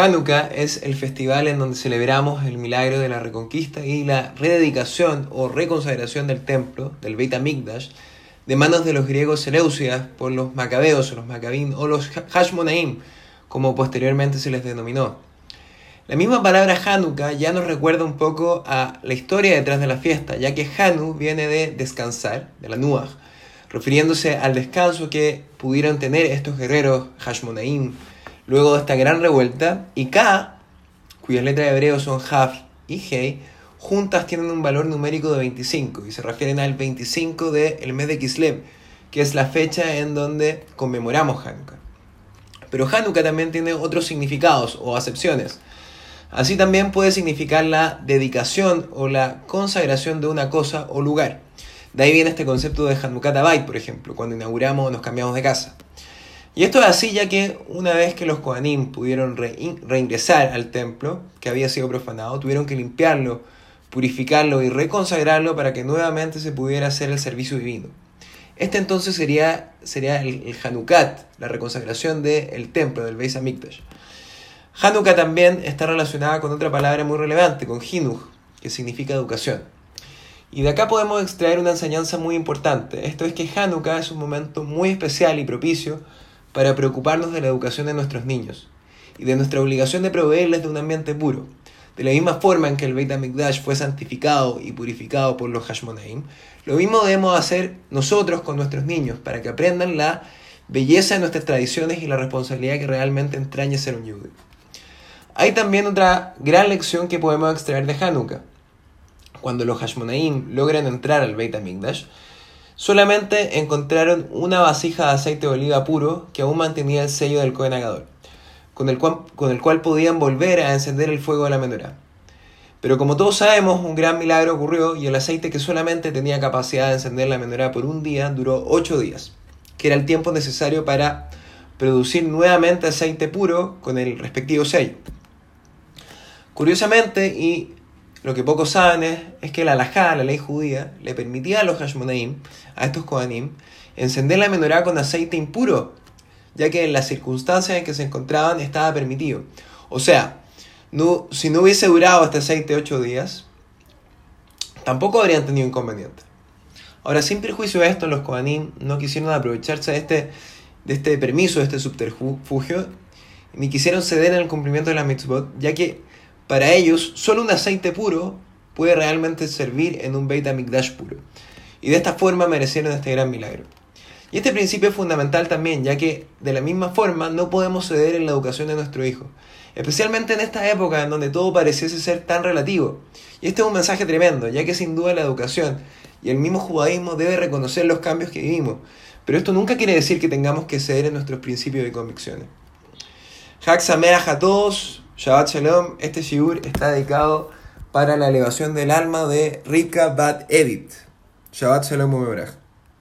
Hanukkah es el festival en donde celebramos el milagro de la reconquista y la rededicación o reconsagración del templo, del Beit HaMikdash, de manos de los griegos Seleucidas por los Macabeos o los macabim o los Hashmonaim, como posteriormente se les denominó. La misma palabra Hanukkah ya nos recuerda un poco a la historia detrás de la fiesta, ya que Hanu viene de descansar, de la Nuach, refiriéndose al descanso que pudieron tener estos guerreros Hashmonaim luego de esta gran revuelta, y Ka, cuyas letras de hebreo son Haf y Hei, juntas tienen un valor numérico de 25 y se refieren al 25 del mes de Kislev, que es la fecha en donde conmemoramos Hanukkah. Pero Hanukkah también tiene otros significados o acepciones. Así también puede significar la dedicación o la consagración de una cosa o lugar. De ahí viene este concepto de Hanukkah Tabait, por ejemplo, cuando inauguramos o nos cambiamos de casa. Y esto es así ya que una vez que los Kohanim pudieron reingresar al templo, que había sido profanado, tuvieron que limpiarlo, purificarlo y reconsagrarlo para que nuevamente se pudiera hacer el servicio divino. Este entonces sería el Hanukat, la reconsagración del templo, del Beit HaMikdash. Hanukkah también está relacionada con otra palabra muy relevante, con Hinuch, que significa educación. Y de acá podemos extraer una enseñanza muy importante. Esto es que Hanukkah es un momento muy especial y propicio para preocuparnos de la educación de nuestros niños y de nuestra obligación de proveerles de un ambiente puro. De la misma forma en que el Beit HaMikdash fue santificado y purificado por los Hashmonaim, lo mismo debemos hacer nosotros con nuestros niños para que aprendan la belleza de nuestras tradiciones y la responsabilidad que realmente entraña ser un Yudí. Hay también otra gran lección que podemos extraer de Hanukkah. Cuando los Hashmonaim logran entrar al Beit HaMikdash, solamente encontraron una vasija de aceite de oliva puro que aún mantenía el sello del Kohen Gadol, con el cual podían volver a encender el fuego de la menorá. Pero como todos sabemos, un gran milagro ocurrió y el aceite que solamente tenía capacidad de encender la menorá por un día duró 8 días, que era el tiempo necesario para producir nuevamente aceite puro con el respectivo sello. Curiosamente, y lo que pocos saben es que la Halajá, la ley judía, le permitía a los Hashmonaim, a estos Kohanim, encender la menorá con aceite impuro, ya que en las circunstancias en que se encontraban estaba permitido. O sea, si no hubiese durado este aceite 8 días, tampoco habrían tenido inconveniente. Ahora, sin perjuicio de esto, los Kohanim no quisieron aprovecharse de este permiso, de este subterfugio, ni quisieron ceder en el cumplimiento de las mitzvot, ya que para ellos, solo un aceite puro puede realmente servir en un Beit HaMikdash puro. Y de esta forma merecieron este gran milagro. Y este principio es fundamental también, ya que de la misma forma no podemos ceder en la educación de nuestro hijo. Especialmente en esta época en donde todo pareciese ser tan relativo. Y este es un mensaje tremendo, ya que sin duda la educación y el mismo judaísmo debe reconocer los cambios que vivimos. Pero esto nunca quiere decir que tengamos que ceder en nuestros principios y convicciones. Hag sameaj a todos. Shabbat Shalom, este shibur está dedicado para la elevación del alma de Rika Bad Edith. Shabbat Shalom, bemebraj.